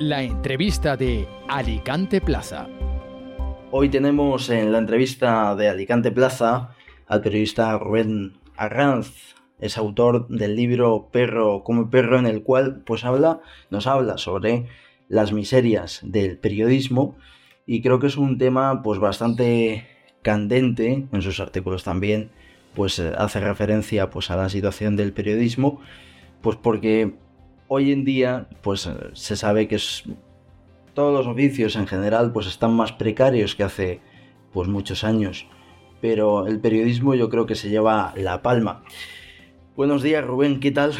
La entrevista de Alicante Plaza. Hoy tenemos en la entrevista de Alicante Plaza al periodista Rubén Arranz. Es autor del libro Perro come perro, en el cual pues nos habla sobre las miserias del periodismo, y creo que es un tema pues bastante candente. En sus artículos también pues hace referencia pues a la situación del periodismo, pues porque hoy en día pues se sabe que todos los oficios en general pues están más precarios que hace pues muchos años, pero el periodismo yo creo que se lleva la palma. Buenos días, Rubén, ¿qué tal?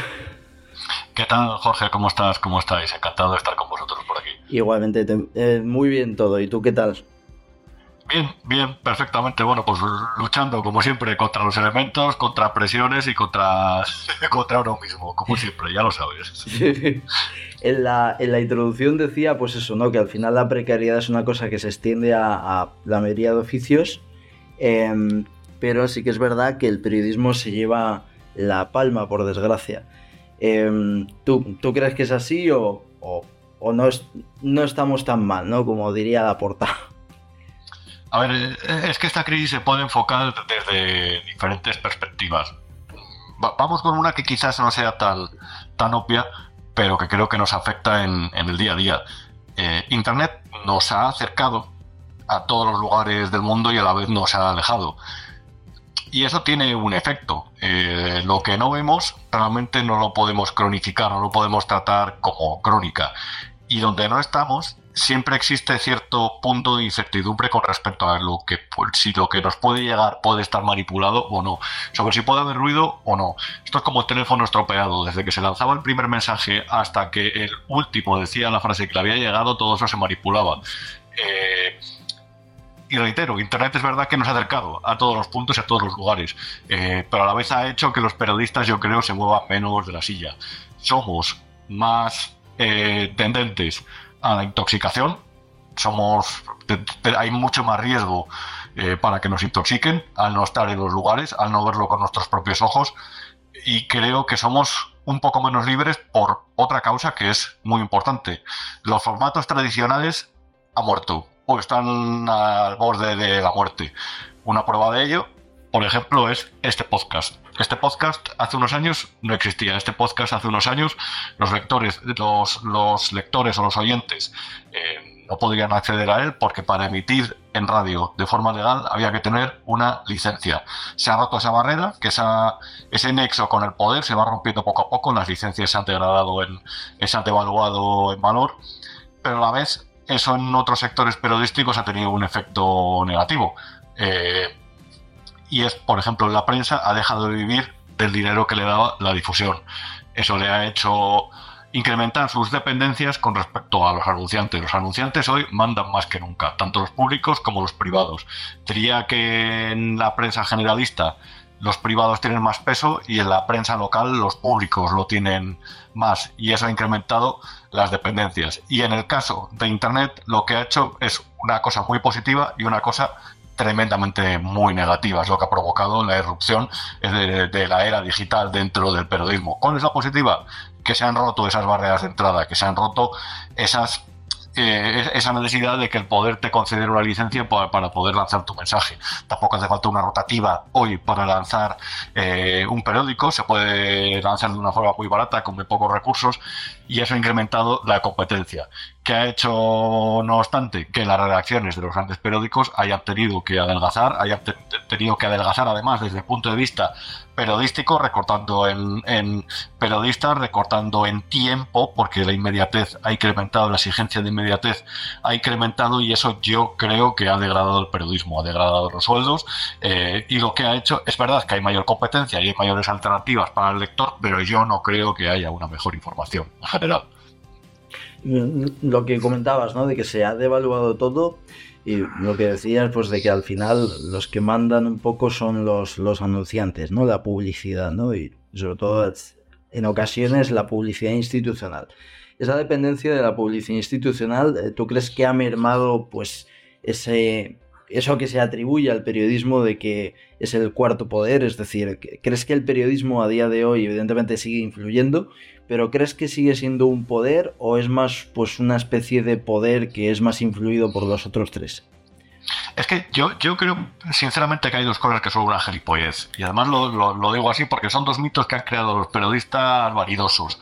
¿Qué tal, Jorge? ¿Cómo estás? ¿Cómo estáis? Encantado de estar con vosotros por aquí. Igualmente, muy bien todo. ¿Y tú qué tal? Bien, perfectamente. Bueno, pues luchando, como siempre, contra los elementos, contra presiones y contra uno mismo, como siempre, ya lo sabes. Sí. En la introducción decía, pues eso, ¿no? Que al final la precariedad es una cosa que se extiende a la mayoría de oficios, pero sí que es verdad que el periodismo se lleva la palma, por desgracia. ¿Tú crees que es así o no estamos tan mal, ¿no? Como diría la portada. A ver, es que esta crisis se puede enfocar desde diferentes perspectivas. Vamos con una que quizás no sea tan obvia, pero que creo que nos afecta en el día a día. Internet nos ha acercado a todos los lugares del mundo y a la vez nos ha alejado. Y eso tiene un efecto. Lo que no vemos realmente no lo podemos cronificar, no lo podemos tratar como crónica. Y donde no estamos, siempre existe cierto punto de incertidumbre con respecto a lo que, pues, si lo que nos puede llegar puede estar manipulado o no, sobre si puede haber ruido o no. Esto es como el teléfono estropeado. Desde que se lanzaba el primer mensaje hasta que el último decía la frase que le había llegado, todo eso se manipulaba. Y reitero, Internet es verdad que nos ha acercado a todos los puntos y a todos los lugares, pero a la vez ha hecho que los periodistas, yo creo, se muevan menos de la silla. Somos más tendentes a la intoxicación, hay mucho más riesgo para que nos intoxiquen al no estar en los lugares, al no verlo con nuestros propios ojos, y creo que somos un poco menos libres por otra causa que es muy importante. Los formatos tradicionales han muerto o están al borde de la muerte. Una prueba de ello, por ejemplo, es este podcast. Este podcast hace unos años no existía. Este podcast hace unos años los lectores o los oyentes no podían acceder a él porque para emitir en radio de forma legal había que tener una licencia. Se ha roto esa barrera, que ese nexo con el poder se va rompiendo poco a poco. Las licencias se han devaluado en valor, pero a la vez eso en otros sectores periodísticos ha tenido un efecto negativo. Y es, por ejemplo, la prensa ha dejado de vivir del dinero que le daba la difusión. Eso le ha hecho incrementar sus dependencias con respecto a los anunciantes. Los anunciantes hoy mandan más que nunca, tanto los públicos como los privados. Diría que en la prensa generalista los privados tienen más peso y en la prensa local los públicos lo tienen más, y eso ha incrementado las dependencias. Y en el caso de Internet, lo que ha hecho es una cosa muy positiva y una cosa tremendamente muy negativa. Es lo que ha provocado la irrupción de la era digital dentro del periodismo. ¿Cuál es la positiva? Que se han roto esas barreras de entrada, que se han roto esa necesidad de que el poder te concediera una licencia para poder lanzar tu mensaje. Tampoco hace falta una rotativa hoy para lanzar un periódico. Se puede lanzar de una forma muy barata, con muy pocos recursos, y eso ha incrementado la competencia, que ha hecho, no obstante, que las redacciones de los grandes periódicos hayan tenido que adelgazar además desde el punto de vista periodístico, recortando en periodistas, recortando en tiempo, porque la inmediatez ha incrementado, la exigencia de inmediatez ha incrementado, y eso yo creo que ha degradado el periodismo, ha degradado los sueldos, y lo que ha hecho, es verdad que hay mayor competencia y hay mayores alternativas para el lector, pero yo no creo que haya una mejor información en general. Lo que comentabas, ¿no? De que se ha devaluado todo, y lo que decías, pues de que al final los que mandan un poco son los anunciantes, ¿no? La publicidad, ¿no? Y sobre todo en ocasiones la publicidad institucional. Esa dependencia de la publicidad institucional, ¿tú crees que ha mermado pues eso que se atribuye al periodismo de que es el cuarto poder? Es decir, ¿crees que el periodismo a día de hoy evidentemente sigue influyendo, ¿Pero crees que sigue siendo un poder o es más pues una especie de poder que es más influido por los otros tres? Es que yo creo, sinceramente, que hay dos cosas que son una gilipollez. Y además lo digo así porque son dos mitos que han creado los periodistas vanidosos.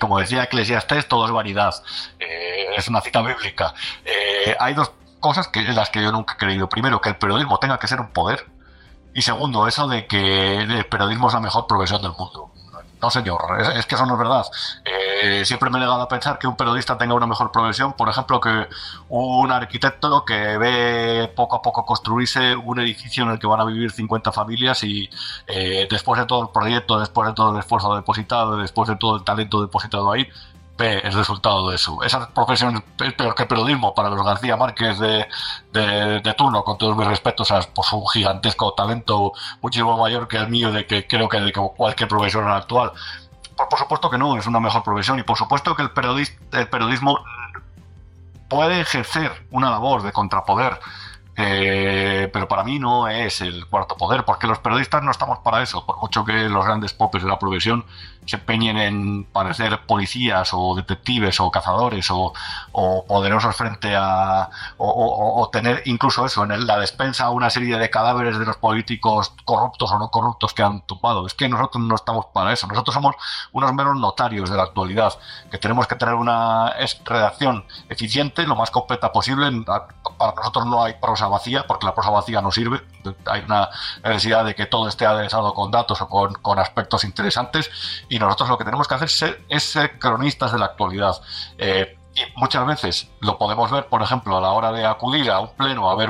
Como decía Eclesiastés, todo es vanidad. Es una cita bíblica. Hay dos cosas en las que yo nunca he creído. Primero, que el periodismo tenga que ser un poder. Y segundo, eso de que el periodismo es la mejor profesión del mundo. No, señor, es que eso no es verdad. Siempre me he negado a pensar que un periodista tenga una mejor profesión, por ejemplo, que un arquitecto que ve poco a poco construirse un edificio en el que van a vivir 50 familias y después de todo el proyecto, después de todo el esfuerzo depositado, después de todo el talento depositado ahí, ve el resultado de eso. Esa profesión es peor que el periodismo para los García Márquez de turno, con todos mis respetos por su gigantesco talento, muchísimo mayor que el mío, de que creo que de cualquier profesión actual. Por supuesto que no, es una mejor profesión, y por supuesto que el periodismo puede ejercer una labor de contrapoder, pero para mí no es el cuarto poder, porque los periodistas no estamos para eso, por mucho que los grandes popes de la profesión se empeñen en parecer policías o detectives o cazadores o poderosos frente a... o tener incluso eso, en la despensa una serie de cadáveres de los políticos corruptos o no corruptos que han tumbado. Es que nosotros no estamos para eso, nosotros somos unos meros notarios de la actualidad, que tenemos que tener una redacción eficiente, lo más completa posible. Para nosotros no hay prosa vacía, porque la prosa vacía no sirve, hay una necesidad de que todo esté aderezado con datos o con aspectos interesantes, y nosotros lo que tenemos que hacer es ser cronistas de la actualidad. Y muchas veces lo podemos ver, por ejemplo, a la hora de acudir a un pleno, a ver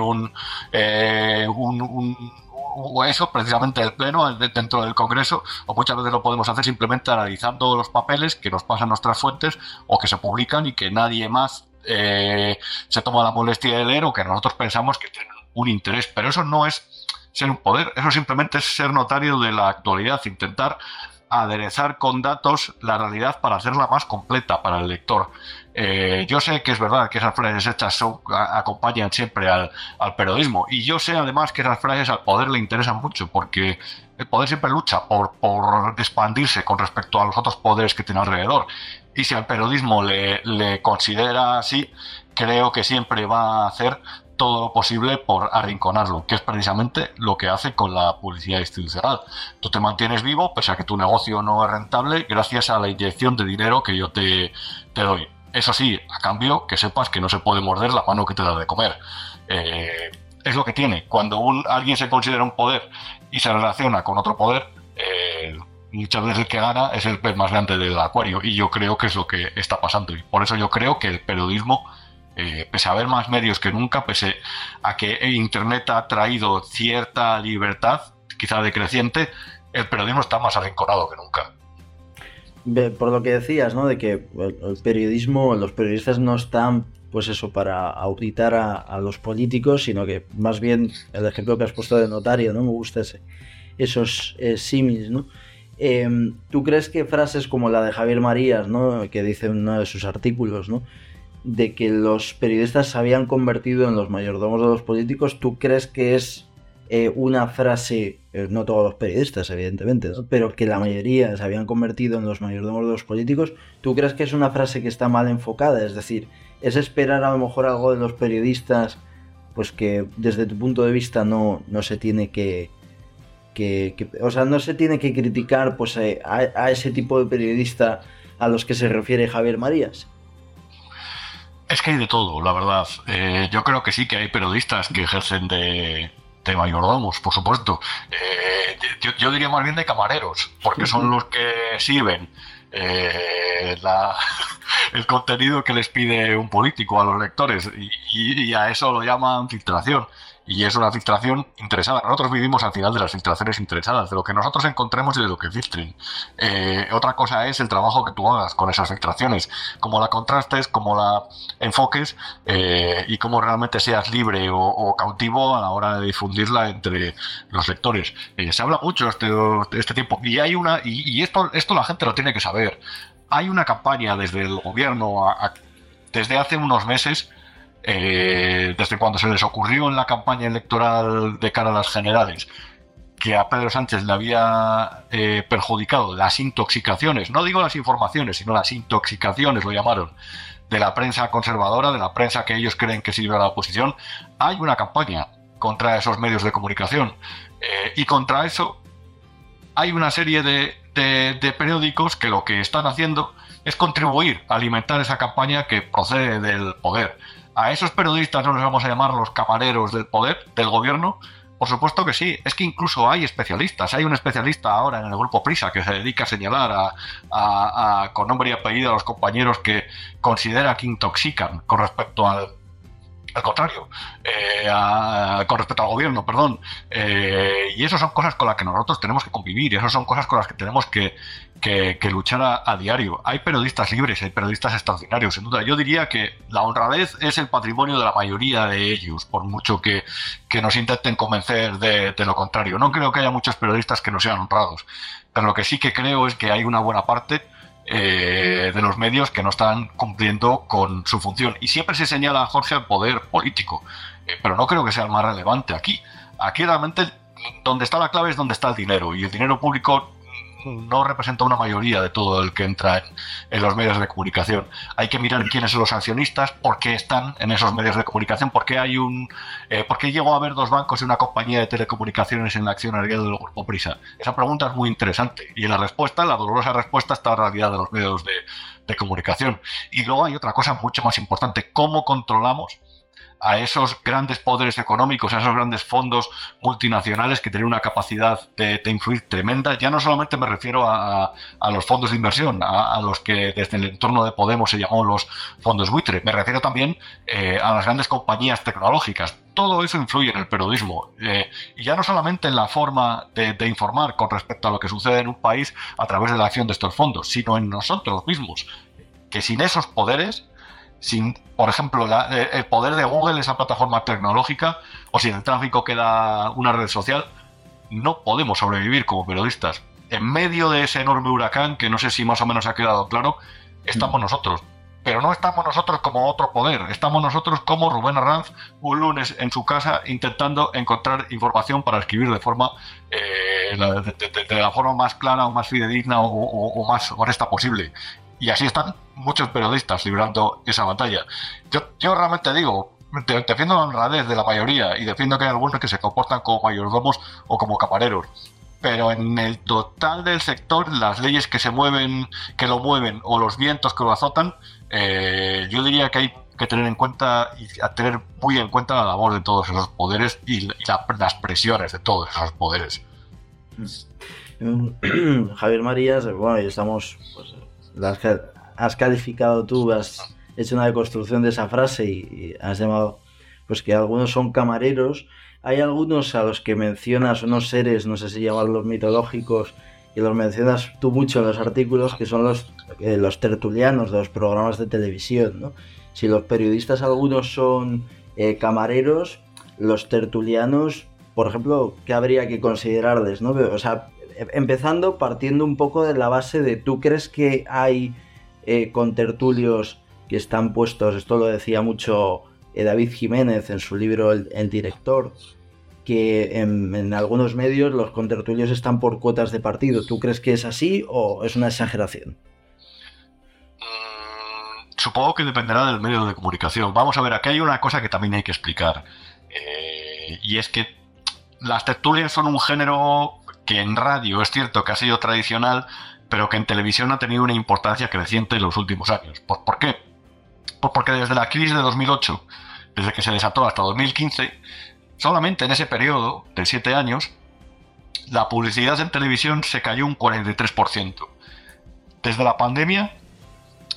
eso, precisamente el pleno dentro del Congreso, o muchas veces lo podemos hacer simplemente analizando los papeles que nos pasan nuestras fuentes o que se publican y que nadie más se toma la molestia de leer, o que nosotros pensamos que tienen un interés. Pero eso no es ser un poder, eso simplemente es ser notario de la actualidad, intentar aderezar con datos la realidad para hacerla más completa para el lector. Yo sé que es verdad que esas frases hechas acompañan siempre al periodismo, y yo sé además que esas frases al poder le interesan mucho, porque el poder siempre lucha por expandirse con respecto a los otros poderes que tiene alrededor, y si al periodismo le considera así, creo que siempre va a hacer todo lo posible por arrinconarlo, que es precisamente lo que hace con la publicidad institucional. Tú te mantienes vivo, pese a que tu negocio no es rentable, gracias a la inyección de dinero que yo te doy. Eso sí, a cambio, que sepas que no se puede morder la mano que te da de comer. Es lo que tiene. Cuando alguien se considera un poder y se relaciona con otro poder, muchas veces el que gana es el pez más grande del acuario, y yo creo que es lo que está pasando. Y por eso yo creo que el periodismo, pese a haber más medios que nunca, pese a que Internet ha traído cierta libertad, quizá decreciente, el periodismo está más arrinconado que nunca. Por lo que decías, ¿no? De que el periodismo, los periodistas no están, pues eso, para auditar a los políticos, sino que más bien el ejemplo que has puesto de notario, ¿no? Me gusta esos símiles, ¿no? ¿Tú crees que frases como la de Javier Marías, ¿no? Que dice en uno de sus artículos, ¿no?, de que los periodistas se habían convertido en los mayordomos de los políticos, ¿tú crees que es una frase, no todos los periodistas evidentemente, ¿no?, pero que la mayoría se habían convertido en los mayordomos de los políticos? ¿Tú crees que es una frase que está mal enfocada? Es decir, ¿es esperar a lo mejor algo de los periodistas pues que desde tu punto de vista no se tiene que o sea, no se tiene que criticar pues a ese tipo de periodista a los que se refiere Javier Marías? Es que hay de todo, la verdad. Yo creo que sí que hay periodistas que ejercen de mayordomos, por supuesto. Yo diría más bien de camareros, porque son los que sirven el contenido que les pide un político a los lectores, y a eso lo llaman filtración. Y es una filtración interesada. Nosotros vivimos al final de las filtraciones interesadas, de lo que nosotros encontremos y de lo que filtren. Otra cosa es el trabajo que tú hagas con esas filtraciones, cómo la contrastes, cómo la enfoques, y cómo realmente seas libre o cautivo a la hora de difundirla entre los lectores. Se habla mucho este tiempo, y hay una y esto la gente lo tiene que saber. Hay una campaña desde el gobierno desde hace unos meses. Desde cuando se les ocurrió en la campaña electoral de cara a las generales que a Pedro Sánchez le había perjudicado las intoxicaciones, no digo las informaciones, sino las intoxicaciones, lo llamaron, de la prensa conservadora, de la prensa que ellos creen que sirve a la oposición, hay una campaña contra esos medios de comunicación. Y contra eso hay una serie de periódicos que lo que están haciendo es contribuir a alimentar esa campaña que procede del poder. A esos periodistas no les vamos a llamar los camareros del poder, del gobierno. Por supuesto que sí, es que incluso hay especialistas. Hay un especialista ahora en el Grupo Prisa que se dedica a señalar a con nombre y apellido a los compañeros que considera que intoxican con respecto al contrario, con respecto al gobierno, perdón. Y eso son cosas con las que nosotros tenemos que convivir, eso son cosas con las que tenemos que luchar a diario. Hay periodistas libres, hay periodistas extraordinarios, sin duda. Yo diría que la honradez es el patrimonio de la mayoría de ellos, por mucho que nos intenten convencer de lo contrario. No creo que haya muchos periodistas que no sean honrados, pero lo que sí que creo es que hay una buena parte de los medios que no están cumpliendo con su función. Y siempre se señala, Jorge, al poder político, pero no creo que sea el más relevante aquí. Aquí realmente donde está la clave es donde está el dinero, y el dinero público no representa una mayoría de todo el que entra en los medios de comunicación. Hay que mirar quiénes son los accionistas, por qué están en esos medios de comunicación, por qué hay por qué llegó a haber dos bancos y una compañía de telecomunicaciones en la accionariado del Grupo Prisa. Esa pregunta es muy interesante, y en la respuesta, la dolorosa respuesta, está la realidad de los medios de comunicación. Y luego hay otra cosa mucho más importante: cómo controlamos a esos grandes poderes económicos, a esos grandes fondos multinacionales que tienen una capacidad de influir tremenda. Ya no solamente me refiero a los fondos de inversión, a los que desde el entorno de Podemos se llamó los fondos buitre. Me refiero también a las grandes compañías tecnológicas. Todo eso influye en el periodismo, y ya no solamente en la forma de informar con respecto a lo que sucede en un país a través de la acción de estos fondos, sino en nosotros mismos, que sin esos poderes, sin, por ejemplo, el poder de Google, esa plataforma tecnológica, o sin el tráfico que da una red social, no podemos sobrevivir como periodistas. En medio de ese enorme huracán, que no sé si más o menos ha quedado claro, estamos nosotros. Pero no estamos nosotros como otro poder, estamos nosotros como Rubén Arranz un lunes en su casa intentando encontrar información para escribir de forma de la forma más clara o más fidedigna o más honesta posible. Y así están muchos periodistas librando esa batalla. Yo realmente digo, defiendo la honradez de la mayoría, y defiendo que hay algunos que se comportan como mayordomos o como camareros. Pero en el total del sector, las leyes que se mueven, que lo mueven, o los vientos que lo azotan, yo diría que hay que tener en cuenta y tener muy en cuenta la labor de todos esos poderes y las presiones de todos esos poderes. Javier Marías, bueno, y estamos, pues, has calificado tú, has hecho una deconstrucción de esa frase y has llamado, pues, que algunos son camareros. Hay algunos a los que mencionas, unos seres, no sé si llamarlos mitológicos, y los mencionas tú mucho en los artículos, que son los tertulianos de los programas de televisión, ¿no? Si los periodistas algunos son camareros, los tertulianos, por ejemplo, ¿qué habría que considerarles, no? O sea, empezando, partiendo un poco de la base de, ¿tú crees que hay contertulios que están puestos? Esto lo decía mucho David Jiménez en su libro El Director, que en algunos medios los contertulios están por cuotas de partido. ¿Tú crees que es así o es una exageración? Supongo que dependerá del medio de comunicación. Vamos a ver, aquí hay una cosa que también hay que explicar, y es que las tertulias son un género que en radio es cierto que ha sido tradicional, pero que en televisión ha tenido una importancia creciente en los últimos años. ¿Por qué? Pues porque desde la crisis de 2008, desde que se desató hasta 2015, solamente en ese periodo de 7 años, la publicidad en televisión se cayó un 43%. Desde la pandemia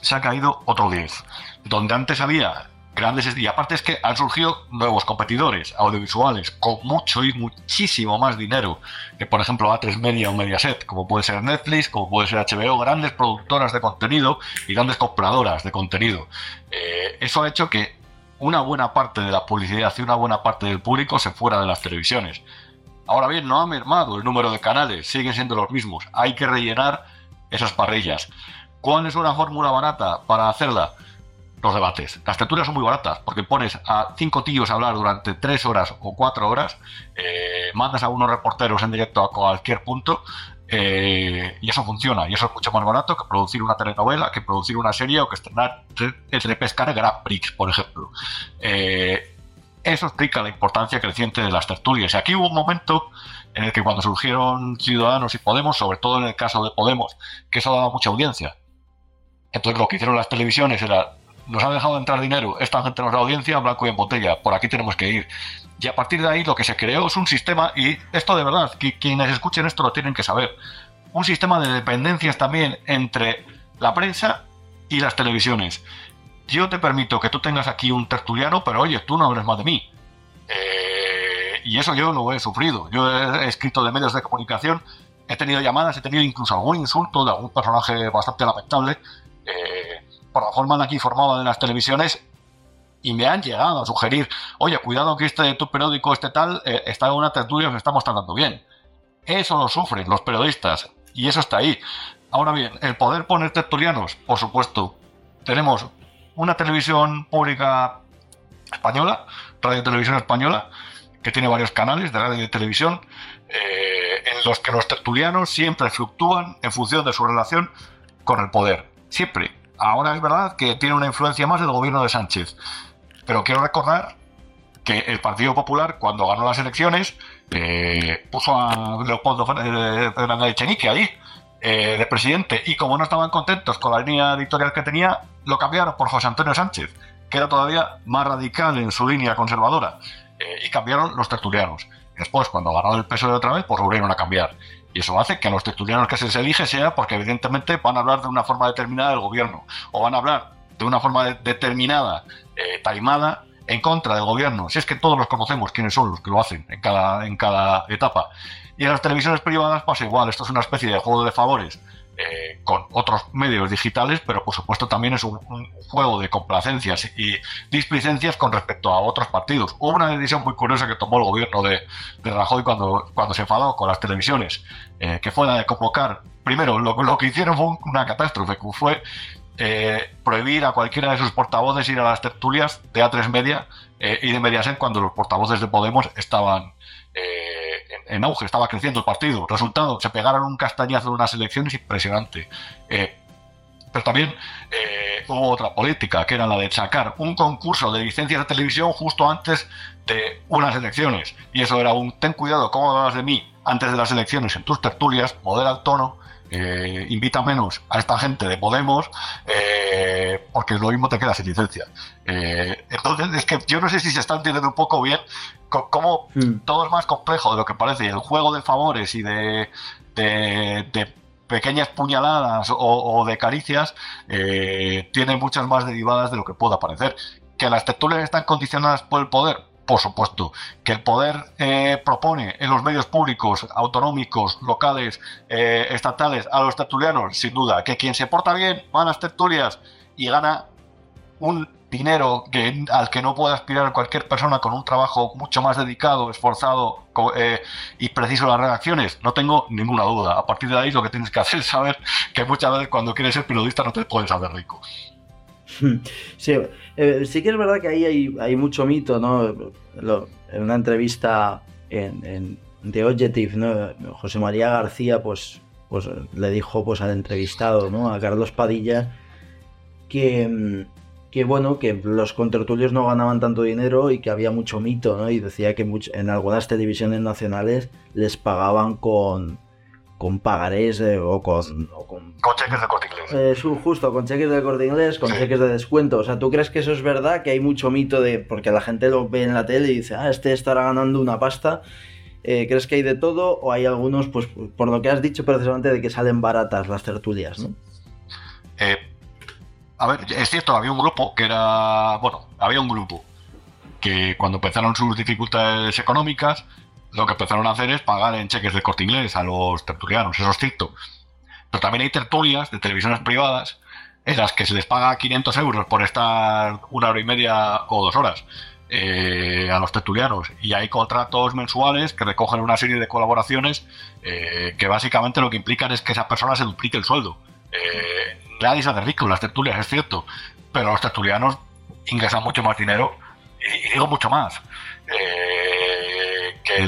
se ha caído otro 10%. Donde antes había grandes, y aparte es que han surgido nuevos competidores audiovisuales con mucho y muchísimo más dinero que, por ejemplo, A3 Media o Mediaset, como puede ser Netflix, como puede ser HBO, grandes productoras de contenido y grandes compradoras de contenido. Eso ha hecho que una buena parte de la publicidad y una buena parte del público se fuera de las televisiones. Ahora bien, no ha mermado el número de canales, siguen siendo los mismos. Hay que rellenar esas parrillas. ¿Cuál es una fórmula barata para hacerla? Los debates. Las tertulias son muy baratas porque pones a 5 tíos a hablar durante 3 horas o 4 horas mandas a unos reporteros en directo a cualquier punto, y eso funciona, y eso es mucho más barato que producir una telenovela, que producir una serie o que estrenar pescar Grand Prix, por ejemplo. Eso explica la importancia creciente de las tertulias. Y aquí hubo un momento en el que, cuando surgieron Ciudadanos y Podemos, sobre todo en el caso de Podemos, que eso daba mucha audiencia. Entonces lo que hicieron las televisiones era: nos han dejado entrar dinero, esta gente nos da audiencia, blanco y en botella, por aquí tenemos que ir. Y a partir de ahí lo que se creó es un sistema, y esto de verdad, quienes escuchen esto lo tienen que saber, un sistema de dependencias también entre la prensa y las televisiones. Yo te permito que tú tengas aquí un tertuliano, pero oye, tú no hables más de mí. Y eso yo lo he sufrido. Yo he escrito de medios de comunicación, he tenido llamadas, he tenido incluso algún insulto de algún personaje bastante lamentable, por la forma de aquí formada de las televisiones, y me han llegado a sugerir: oye, cuidado que tu periódico, tal, está en una tertulia que estamos tratando bien. Eso lo sufren los periodistas, y eso está ahí. Ahora bien, el poder poner tertulianos, por supuesto. Tenemos una televisión pública española, Radio Televisión Española, que tiene varios canales de radio y televisión, en los que los tertulianos siempre fluctúan en función de su relación con el poder. Siempre. Ahora es verdad que tiene una influencia más del gobierno de Sánchez, pero quiero recordar que el Partido Popular, cuando ganó las elecciones, puso a Leopoldo Fernández de Chenique ahí, de presidente, y como no estaban contentos con la línea editorial que tenía, lo cambiaron por José Antonio Sánchez, que era todavía más radical en su línea conservadora, y cambiaron los tertulianos. Después, cuando ganó el PSOE otra vez, pues volvieron a cambiar. Y eso hace que a los tertulianos que se les elige sea porque evidentemente van a hablar de una forma determinada del gobierno, o van a hablar de una forma determinada, taimada, en contra del gobierno. Si es que todos los conocemos quiénes son los que lo hacen en cada etapa. Y en las televisiones privadas pasa igual. Esto es una especie de juego de favores, con otros medios digitales, pero por supuesto también es un juego de complacencias y displicencias con respecto a otros partidos. Hubo una decisión muy curiosa que tomó el gobierno de Rajoy cuando se enfadó con las televisiones, que fue la de convocar. Primero, lo que hicieron fue una catástrofe, que fue prohibir a cualquiera de sus portavoces ir a las tertulias de A3 Media y de Mediaset, cuando los portavoces de Podemos estaban en auge, estaba creciendo el partido. Resultado, se pegaron un castañazo en unas elecciones impresionante. Pero también hubo otra política, que era la de sacar un concurso de licencias de televisión justo antes de unas elecciones. Y eso era un: ten cuidado cómo hablas de mí antes de las elecciones en tus tertulias, modera el tono, invita menos a esta gente de Podemos, porque lo mismo te queda sin licencia. Entonces, es que yo no sé si se está entendiendo un poco bien cómo todo es más complejo de lo que parece. El juego de favores y de pequeñas puñaladas o de caricias tiene muchas más derivadas de lo que pueda parecer. Que las tertulias están condicionadas por el poder, por supuesto. Que el poder propone en los medios públicos, autonómicos, locales, estatales, a los tertulianos, sin duda. Que quien se porta bien va a las tertulias y gana un dinero al que no puede aspirar cualquier persona con un trabajo mucho más dedicado, esforzado y preciso en las redacciones. No tengo ninguna duda. A partir de ahí, lo que tienes que hacer es saber que muchas veces, cuando quieres ser periodista, no te puedes hacer rico. Sí, sí que es verdad que ahí hay mucho mito, ¿no? En una entrevista en The Objective, ¿no?, José María García pues le dijo al entrevistado, ¿no?, a Carlos Padilla, que bueno, que los contertulios no ganaban tanto dinero y que había mucho mito, ¿no? Y decía que en algunas televisiones nacionales les pagaban con pagarés con cheques del Corte Inglés. Justo, con cheques del Corte Inglés, con cheques de descuento. O sea, ¿tú crees que eso es verdad? Que hay mucho mito porque la gente lo ve en la tele y dice: este estará ganando una pasta. ¿Crees que hay de todo? ¿O hay algunos, pues por lo que has dicho precisamente, de que salen baratas las tertulias, ¿no? A ver, es cierto, había un grupo que era... Bueno, había un grupo que, cuando empezaron sus dificultades económicas, lo que empezaron a hacer es pagar en cheques de Corte Inglés a los tertulianos, eso es cierto. Pero también hay tertulias de televisiones privadas en las que se les paga 500 euros por estar una hora y media o 2 horas a los tertulianos. Y hay contratos mensuales que recogen una serie de colaboraciones que básicamente lo que implican es que esa persona se duplique el sueldo. Nadie se hace rico en las tertulias, es cierto, pero los tertulianos ingresan mucho más dinero, y digo mucho más. que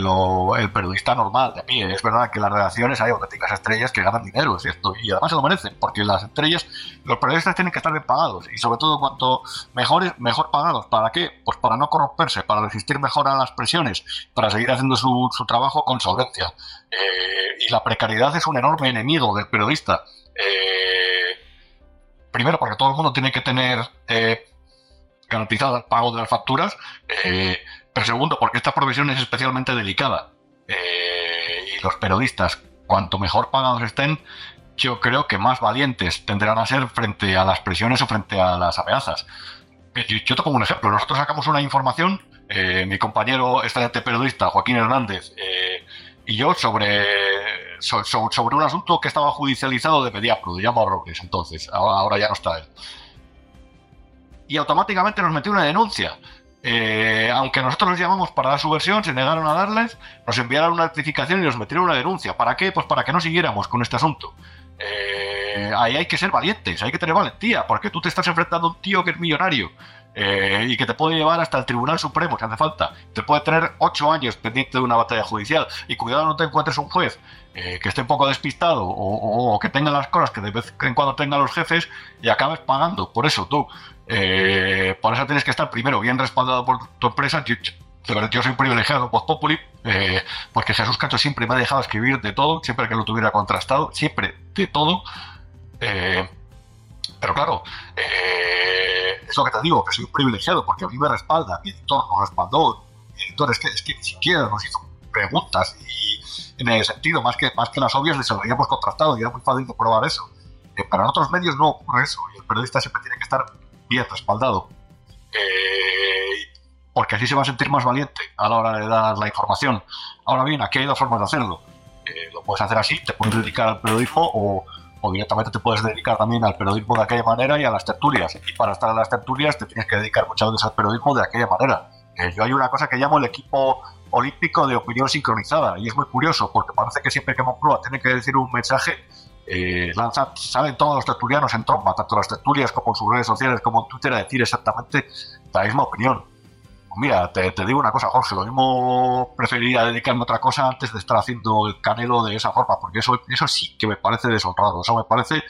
el periodista normal de a pie. Es verdad que en las redacciones hay auténticas estrellas que ganan dinero, es cierto, y además se lo merecen, porque las estrellas, los periodistas tienen que estar bien pagados, y sobre todo cuanto mejores, mejor pagados. ¿Para qué? Pues para no corromperse, para resistir mejor a las presiones, para seguir haciendo su trabajo con solvencia. Y la precariedad es un enorme enemigo del periodista. Primero, porque todo el mundo tiene que tener garantizado el pago de las facturas. Pero segundo, porque esta profesión es especialmente delicada. Y los periodistas, cuanto mejor pagados estén, yo creo que más valientes tendrán a ser frente a las presiones o frente a las amenazas. Yo te pongo un ejemplo. Nosotros sacamos una información, mi compañero excelente periodista, Joaquín Hernández, y yo sobre un asunto que estaba judicializado de Mediapro, de Yama Robles, entonces, ahora ya no está él. Y automáticamente nos metió una denuncia. Aunque nosotros los llamamos para dar su versión, se negaron a darles, nos enviaron una notificación y nos metieron una denuncia. ¿Para qué? Pues para que no siguiéramos con este asunto. Ahí hay que ser valientes, hay que tener valentía, porque tú te estás enfrentando a un tío que es millonario y que te puede llevar hasta el Tribunal Supremo, si hace falta. Te puede tener 8 años pendiente de una batalla judicial, y cuidado no te encuentres un juez que esté un poco despistado o que tenga las cosas que de vez en cuando tengan los jefes y acabes pagando. Por eso tú, por eso tienes que estar primero bien respaldado por tu empresa. Yo soy privilegiado por Populi, porque Jesús Cacho siempre me ha dejado escribir de todo, siempre que lo tuviera contrastado, siempre de todo. Pero claro, es lo que te digo, que soy un privilegiado porque a mí me respalda, mi editor nos respaldó, mi editor es que ni siquiera nos hizo preguntas, y en el sentido, más que las obvias, les habíamos contrastado y era muy fácil comprobar eso. Para otros medios no ocurre eso, y el periodista siempre tiene que estar bien respaldado, porque así se va a sentir más valiente a la hora de dar la información. Ahora bien, aquí hay dos formas de hacerlo. Lo puedes hacer así, te puedes dedicar al periodismo, o directamente te puedes dedicar también al periodismo de aquella manera y a las tertulias. Y para estar en las tertulias te tienes que dedicar muchas veces al periodismo de aquella manera. Yo hay una cosa que llamo el equipo olímpico de opinión sincronizada, y es muy curioso porque parece que siempre que Moncloa tiene que decir un mensaje, salen todos los tertulianos en tromba, tanto las tertulias como en sus redes sociales como en Twitter, a decir exactamente la misma opinión. Pues mira, te digo una cosa, Jorge, lo mismo preferiría dedicarme a otra cosa antes de estar haciendo el canelo de esa forma, porque eso sí que me parece deshonrado, eso me parece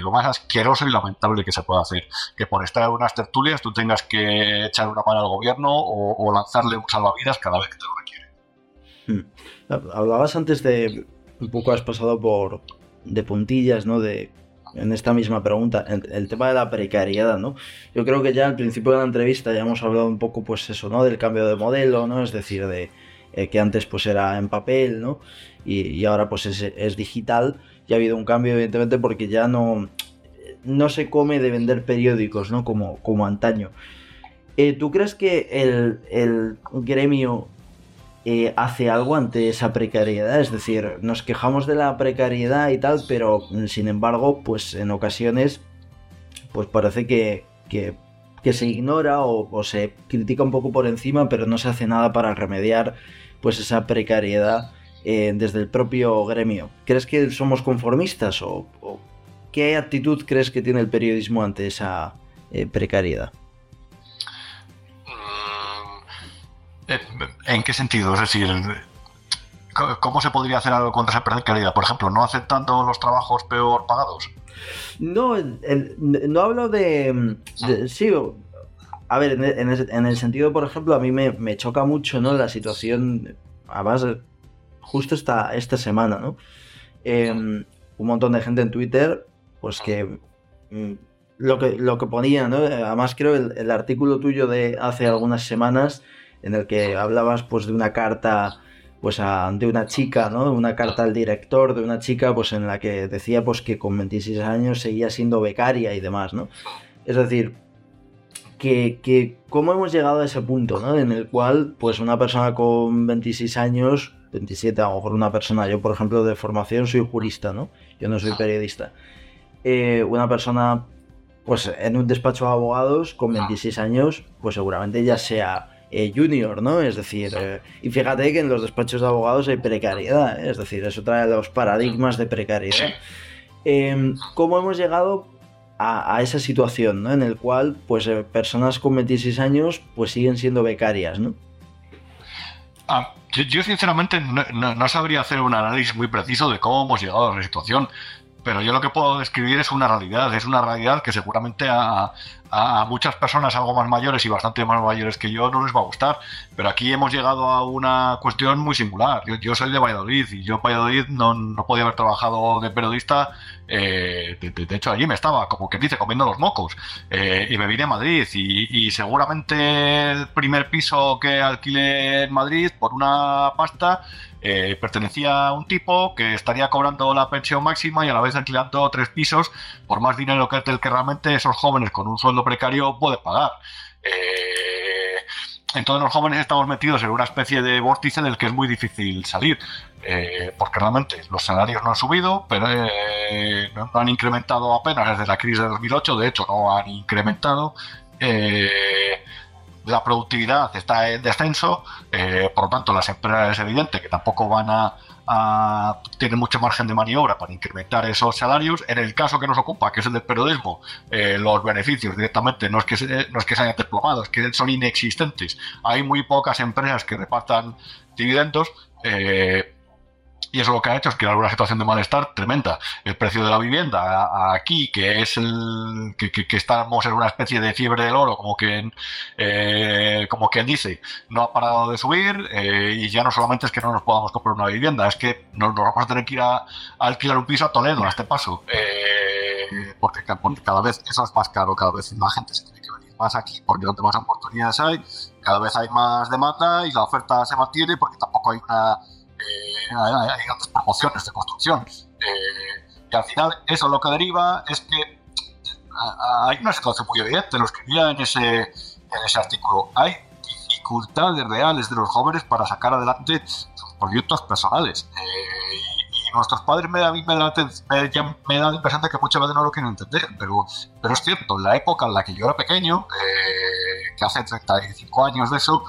lo más asqueroso y lamentable que se puede hacer, que por estar en unas tertulias tú tengas que echar una mano al gobierno o lanzarle un salvavidas cada vez que te lo requiere. Hablabas antes de, un poco has pasado por de puntillas, ¿no?, en esta misma pregunta, el tema de la precariedad, ¿no? Yo creo que ya al principio de la entrevista ya hemos hablado un poco, pues eso, ¿no?, del cambio de modelo, ¿no? Es decir, de que antes pues era en papel, ¿no?, y ahora pues es digital, y ha habido un cambio, evidentemente, porque ya no se come de vender periódicos, ¿no?, como antaño. ¿Tú crees que el gremio hace algo ante esa precariedad? Es decir, nos quejamos de la precariedad y tal, pero sin embargo, pues en ocasiones pues parece que se ignora o se critica un poco por encima, pero no se hace nada para remediar pues esa precariedad desde el propio gremio. ¿Crees que somos conformistas o qué actitud crees que tiene el periodismo ante esa precariedad? ¿En qué sentido? Es decir, ¿cómo se podría hacer algo contra esa precariedad? Por ejemplo, ¿no aceptando los trabajos peor pagados? No, no hablo de sí, a ver, en el sentido, por ejemplo, a mí me choca mucho, ¿no?, la situación, además, justo esta semana, ¿no? Un montón de gente en Twitter, pues que lo que ponía, ¿no? Además, creo el artículo tuyo de hace algunas semanas, en el que hablabas pues de una carta pues de una chica, ¿no?, una carta al director de una chica pues en la que decía pues que con 26 años seguía siendo becaria y demás, ¿no? Es decir, que cómo hemos llegado a ese punto, ¿no?, en el cual pues una persona con 26 años, 27 a lo mejor una persona, yo por ejemplo de formación soy jurista, ¿no?, yo no soy periodista, una persona pues en un despacho de abogados con 26 años pues seguramente ya sea junior, ¿no? Es decir, y fíjate que en los despachos de abogados hay precariedad, ¿eh? Es decir, eso trae los paradigmas de precariedad. ¿Cómo hemos llegado a esa situación, ¿no?, en el cual pues personas con 26 años pues siguen siendo becarias, ¿no? Yo sinceramente no sabría hacer un análisis muy preciso de cómo hemos llegado a la situación, pero yo lo que puedo describir es una realidad que seguramente a muchas personas algo más mayores y bastante más mayores que yo no les va a gustar, pero aquí hemos llegado a una cuestión muy singular. Yo soy de Valladolid y yo en Valladolid no podía haber trabajado de periodista. De hecho, allí me estaba, como que dice, comiendo los mocos, y me vine a Madrid y seguramente el primer piso que alquilé en Madrid por una pasta pertenecía a un tipo que estaría cobrando la pensión máxima y a la vez alquilando 3 pisos por más dinero que del que realmente esos jóvenes con un sueldo precario pueden pagar. Entonces los jóvenes estamos metidos en una especie de vórtice del que es muy difícil salir, porque realmente los salarios no han subido, pero no han incrementado apenas desde la crisis de 2008, de hecho no han incrementado. La productividad está en descenso, por lo tanto las empresas es evidente que tampoco van a tener mucho margen de maniobra para incrementar esos salarios. En el caso que nos ocupa, que es el del periodismo, los beneficios directamente no es que se hayan desplomado, es que son inexistentes. Hay muy pocas empresas que repartan dividendos, y eso lo que ha hecho es crear una situación de malestar tremenda. El precio de la vivienda aquí, que es el que estamos en una especie de fiebre del oro, como quien dice, no ha parado de subir, y ya no solamente es que no nos podamos comprar una vivienda, es que nos vamos a tener que ir a alquilar un piso a Toledo a este paso, porque cada vez eso es más caro, cada vez la gente se tiene que venir más aquí, porque donde más oportunidades hay, cada vez hay más demanda y la oferta se mantiene porque tampoco hay una... hay otras promociones de construcción, y al final eso lo que deriva es que hay una situación muy evidente. Lo escribía en ese artículo: hay dificultades reales de los jóvenes para sacar adelante sus proyectos personales, y nuestros padres me da la impresión de que muchas veces no lo quieren entender, pero es cierto. En la época en la que yo era pequeño, que hace 35 años de eso,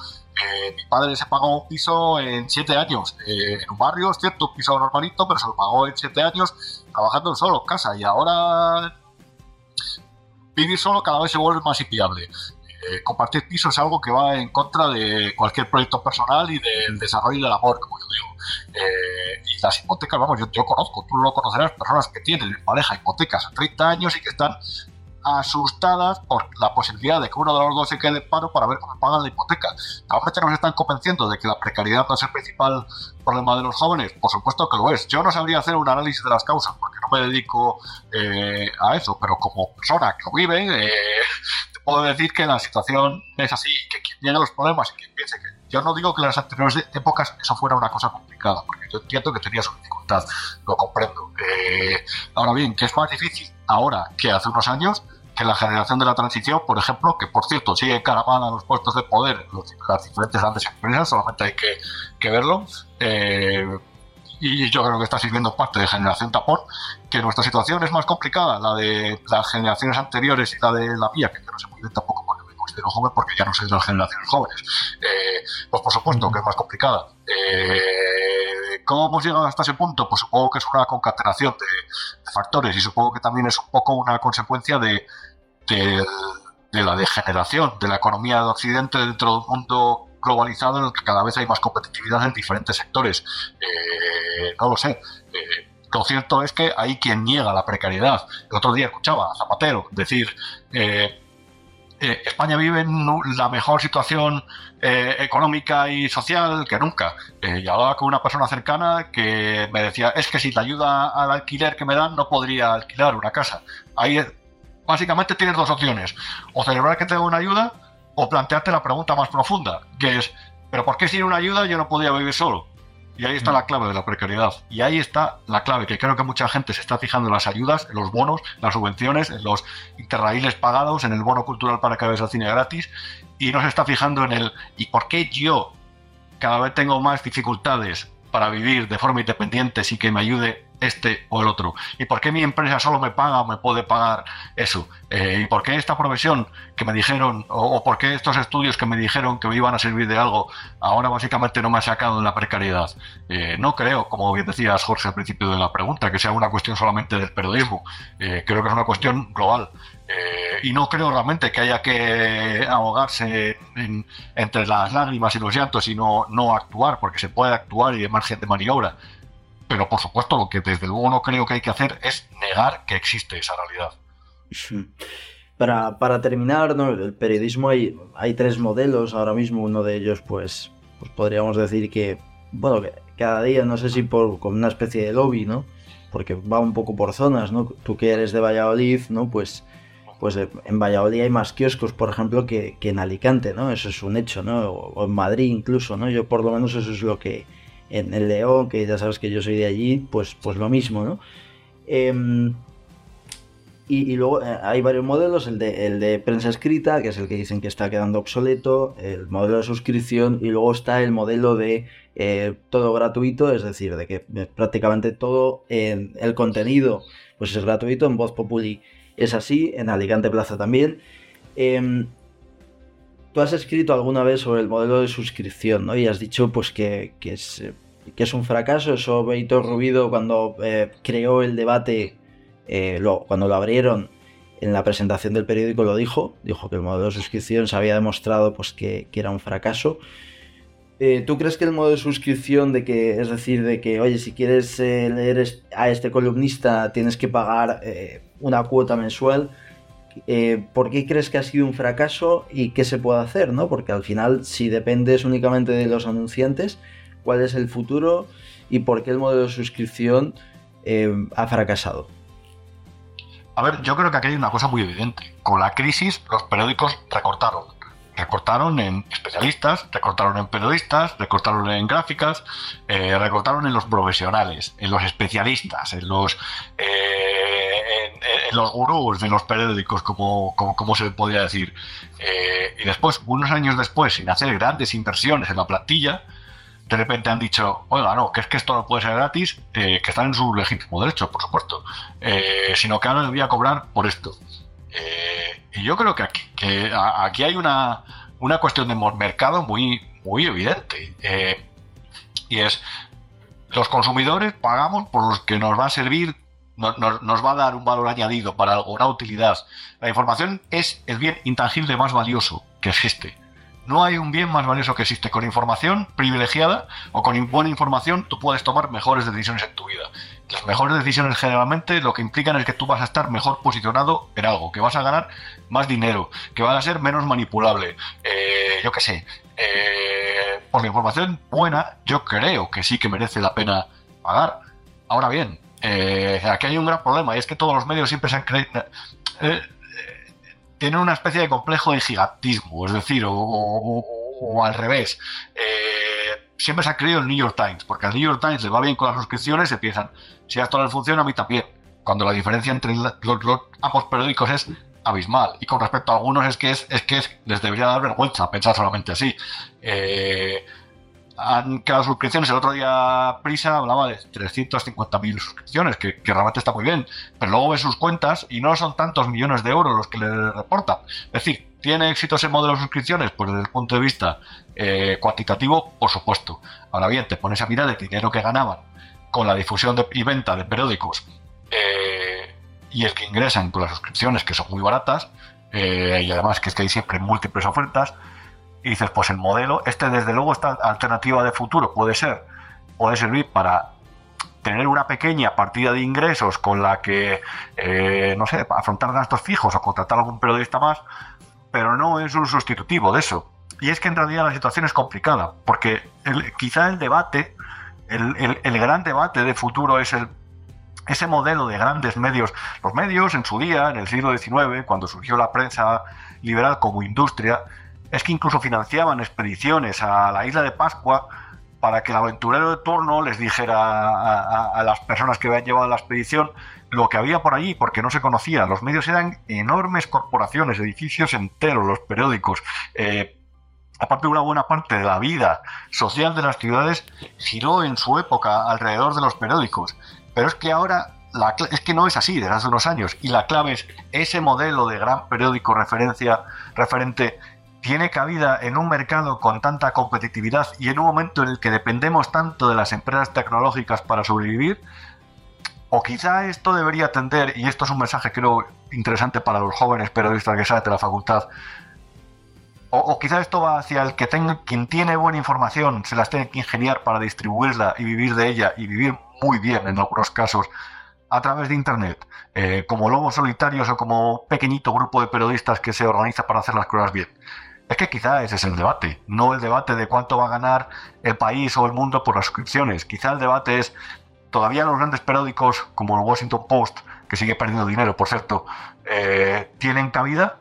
mi padre se pagó un piso en 7 años, en un barrio, es cierto, un piso normalito, pero se lo pagó en 7 años trabajando solo en casa, y ahora vivir solo cada vez se vuelve más inviable. Compartir piso es algo que va en contra de cualquier proyecto personal y del desarrollo del amor, como yo digo. Y las hipotecas, vamos, yo conozco, tú lo conocerás, personas que tienen en pareja hipotecas a 30 años y que están asustadas por la posibilidad de que uno de los dos se quede en paro para ver cómo pagan la hipoteca. Realmente nos están convenciendo de que la precariedad no es el principal problema de los jóvenes. Por supuesto que lo es. Yo no sabría hacer un análisis de las causas porque no me dedico a eso, pero como persona que lo vive, te puedo decir que la situación es así, que quien tiene los problemas y quien piense que... Yo no digo que en las anteriores épocas eso fuera una cosa complicada, porque yo entiendo que tenía su dificultad, lo comprendo. Ahora bien, que es más difícil ahora que hace unos años, que la generación de la transición, por ejemplo, que por cierto sigue encaramada a los puestos de poder las diferentes grandes empresas, solamente hay que verlo. Y yo creo que está sirviendo parte de generación tapón, que nuestra situación es más complicada, la de las generaciones anteriores y la de la mía, que no sé muy bien tampoco porque me considero joven, porque ya no soy de las generaciones jóvenes. Pues por supuesto que es más complicada. ¿Cómo hemos llegado hasta ese punto? Pues supongo que es una concatenación de factores, y supongo que también es un poco una consecuencia de la degeneración de la economía de Occidente dentro de un mundo globalizado en el que cada vez hay más competitividad en diferentes sectores. No lo sé. Lo cierto es que hay quien niega la precariedad. El otro día escuchaba a Zapatero decir... España vive en la mejor situación económica y social que nunca. Y hablaba con una persona cercana que me decía, es que si te ayuda al alquiler que me dan no podría alquilar una casa. Ahí básicamente tienes 2 opciones, o celebrar que te doy una ayuda o plantearte la pregunta más profunda, que es, ¿pero por qué sin una ayuda yo no podría vivir solo? Y ahí está la clave de la precariedad. Y ahí está la clave, que creo que mucha gente se está fijando en las ayudas, en los bonos, las subvenciones, en los interraíles pagados, en el bono cultural para que veas el cine gratis, y no se está fijando en el ¿y por qué yo cada vez tengo más dificultades para vivir de forma independiente sin que me ayude este o el otro. ¿Y por qué mi empresa solo me paga o me puede pagar eso? ¿Y por qué esta profesión que me dijeron, o por qué estos estudios que me dijeron que me iban a servir de algo, ahora básicamente no me ha sacado de la precariedad? No creo, como bien decías, Jorge, al principio de la pregunta, que sea una cuestión solamente del periodismo. Creo que es una cuestión global. Y no creo realmente que haya que ahogarse entre las lágrimas y los llantos y no actuar, porque se puede actuar y de margen de maniobra. Pero, por supuesto, lo que desde luego no creo que hay que hacer es negar que existe esa realidad. Para terminar, ¿no? El periodismo hay tres modelos ahora mismo. Uno de ellos, pues podríamos decir que, bueno, que cada día, no sé si con una especie de lobby, ¿no? Porque va un poco por zonas, ¿no? Tú que eres de Valladolid, ¿no? Pues en Valladolid hay más kioscos, por ejemplo, que en Alicante, ¿no? Eso es un hecho, ¿no? O en Madrid incluso, ¿no? Yo por lo menos eso es lo que... En el León, que ya sabes que yo soy de allí, pues lo mismo, ¿no? Y luego hay varios modelos, el de prensa escrita, que es el que dicen que está quedando obsoleto, el modelo de suscripción, y luego está el modelo de todo gratuito, es decir, de que prácticamente todo el contenido pues es gratuito. En Voz Populi es así, en Alicante Plaza también. Tú has escrito alguna vez sobre el modelo de suscripción, ¿no? Y has dicho pues que es un fracaso. Eso Víctor Rubido, cuando creó el debate, cuando lo abrieron en la presentación del periódico, lo dijo que el modelo de suscripción se había demostrado pues que era un fracaso. ¿Tú crees que el modelo de suscripción, de que oye, si quieres leer a este columnista tienes que pagar una cuota mensual? ¿Por qué crees que ha sido un fracaso y qué se puede hacer, ¿no? Porque al final, si dependes únicamente de los anunciantes, ¿cuál es el futuro y por qué el modelo de suscripción ha fracasado? A ver, yo creo que aquí hay una cosa muy evidente. Con la crisis, los periódicos recortaron. Recortaron en especialistas, recortaron en periodistas, recortaron en gráficas, recortaron en los profesionales, en los especialistas, en los gurús de los periódicos, como se podría decir. Y después, unos años después, sin hacer grandes inversiones en la plantilla, de repente han dicho, oiga, no, que es que esto no puede ser gratis, que están en su legítimo derecho, por supuesto, sino que ahora les voy a cobrar por esto. Y yo creo que aquí hay una cuestión de mercado muy, muy evidente, y es, los consumidores pagamos por los que nos va a servir, nos va a dar un valor añadido para alguna utilidad. La información es el bien intangible más valioso que existe. No hay un bien más valioso que existe. Con información privilegiada o con buena información tú puedes tomar mejores decisiones en tu vida. Las mejores decisiones generalmente lo que implican es que tú vas a estar mejor posicionado en algo, que vas a ganar más dinero, que vas a ser menos manipulable. Yo qué sé. Por la información buena yo creo que sí que merece la pena pagar. Ahora bien, aquí hay un gran problema, y es que todos los medios siempre se han creído... tienen una especie de complejo de gigantismo, es decir, o al revés. Siempre se ha creído el New York Times, porque al New York Times le va bien con las suscripciones y piensan, si a esto les funciona, a mí también. Cuando la diferencia entre ambos periódicos es abismal, y con respecto a algunos es que les debería dar vergüenza pensar solamente así. Han quedado suscripciones. El otro día Prisa hablaba de 350.000 suscripciones, que realmente está muy bien, pero luego ves sus cuentas y no son tantos millones de euros los que le reportan. Es decir, ¿tiene éxito ese modelo de suscripciones? Pues desde el punto de vista cuantitativo, por supuesto. Ahora bien, te pones a mirar el dinero que ganaban con la difusión y venta de periódicos, y el que ingresan con las suscripciones, que son muy baratas, y además que es que hay siempre múltiples ofertas. Y dices, pues el modelo, desde luego, esta alternativa de futuro puede servir para tener una pequeña partida de ingresos con la que, no sé, afrontar gastos fijos o contratar a algún periodista más, pero no es un sustitutivo de eso. Y es que en realidad la situación es complicada, porque quizá el debate, el gran debate de futuro es ese modelo de grandes medios. Los medios en su día, en el siglo XIX, cuando surgió la prensa liberal como industria, es que incluso financiaban expediciones a la isla de Pascua para que el aventurero de turno les dijera a las personas que habían llevado la expedición lo que había por allí, porque no se conocía. Los medios eran enormes corporaciones, edificios enteros, los periódicos. Aparte, una buena parte de la vida social de las ciudades giró en su época alrededor de los periódicos. Pero es que ahora es que no es así desde hace unos años, y la clave es: ese modelo de gran periódico referente tiene cabida en un mercado con tanta competitividad y en un momento en el que dependemos tanto de las empresas tecnológicas para sobrevivir. O quizá esto debería atender, y esto es un mensaje creo interesante para los jóvenes periodistas que salen de la facultad, o quizá esto va hacia el que quien tiene buena información se las tiene que ingeniar para distribuirla y vivir de ella, y vivir muy bien en algunos casos, a través de internet, como lobos solitarios o como pequeñito grupo de periodistas que se organiza para hacer las cosas bien. Es que quizá ese es el debate, no el debate de cuánto va a ganar el país o el mundo por las suscripciones. Quizá el debate es: todavía los grandes periódicos, como el Washington Post, que sigue perdiendo dinero, por cierto, tienen cabida,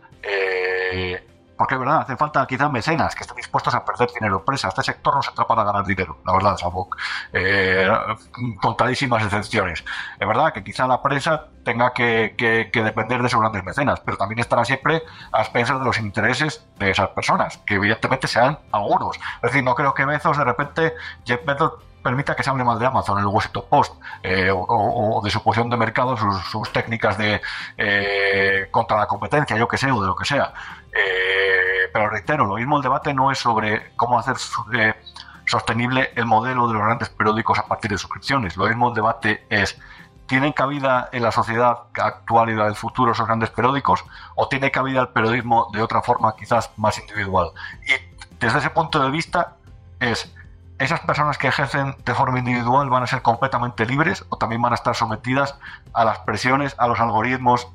porque es verdad, hacen falta quizá mecenas que estén dispuestos a perder dinero. Empresas, este sector no se trata para ganar dinero, la verdad, salvo contadísimas excepciones. Es verdad que quizá la prensa tenga que depender de esos grandes mecenas, pero también estará siempre a expensas de los intereses de esas personas, que evidentemente sean algunos. Es decir, no creo que Bezos, de repente, Jeff Bezos, permita que se hable más de Amazon en el Washington Post, o de su posición de mercado, sus técnicas de contra la competencia, yo que sé, o de lo que sea. Pero reitero, lo mismo el debate no es sobre cómo hacer sostenible el modelo de los grandes periódicos a partir de suscripciones. Lo mismo el debate es: ¿tienen cabida en la sociedad actual y la del futuro esos grandes periódicos? ¿O tiene cabida el periodismo de otra forma, quizás más individual? Y desde ese punto de vista es: ¿esas personas que ejercen de forma individual van a ser completamente libres o también van a estar sometidas a las presiones, a los algoritmos,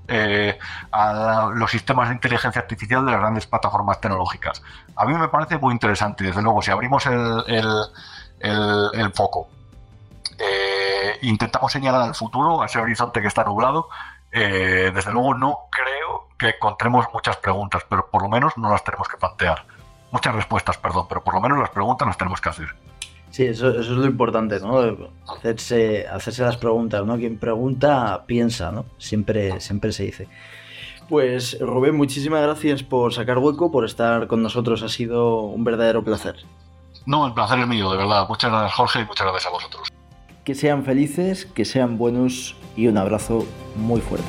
a los sistemas de inteligencia artificial de las grandes plataformas tecnológicas? A mí me parece muy interesante, desde luego, si abrimos el foco, intentamos señalar al futuro, a ese horizonte que está nublado, desde luego no creo que encontremos muchas preguntas, pero por lo menos no las tenemos que plantear. Muchas respuestas, perdón, pero por lo menos las preguntas las tenemos que hacer. Sí, eso es lo importante, ¿no? Hacerse las preguntas, ¿no? Quien pregunta, piensa, ¿no? Siempre se dice. Pues, Rubén, muchísimas gracias por sacar hueco, por estar con nosotros. Ha sido un verdadero placer. No, el placer es mío, de verdad. Muchas gracias, Jorge, y muchas gracias a vosotros. Que sean felices, que sean buenos y un abrazo muy fuerte.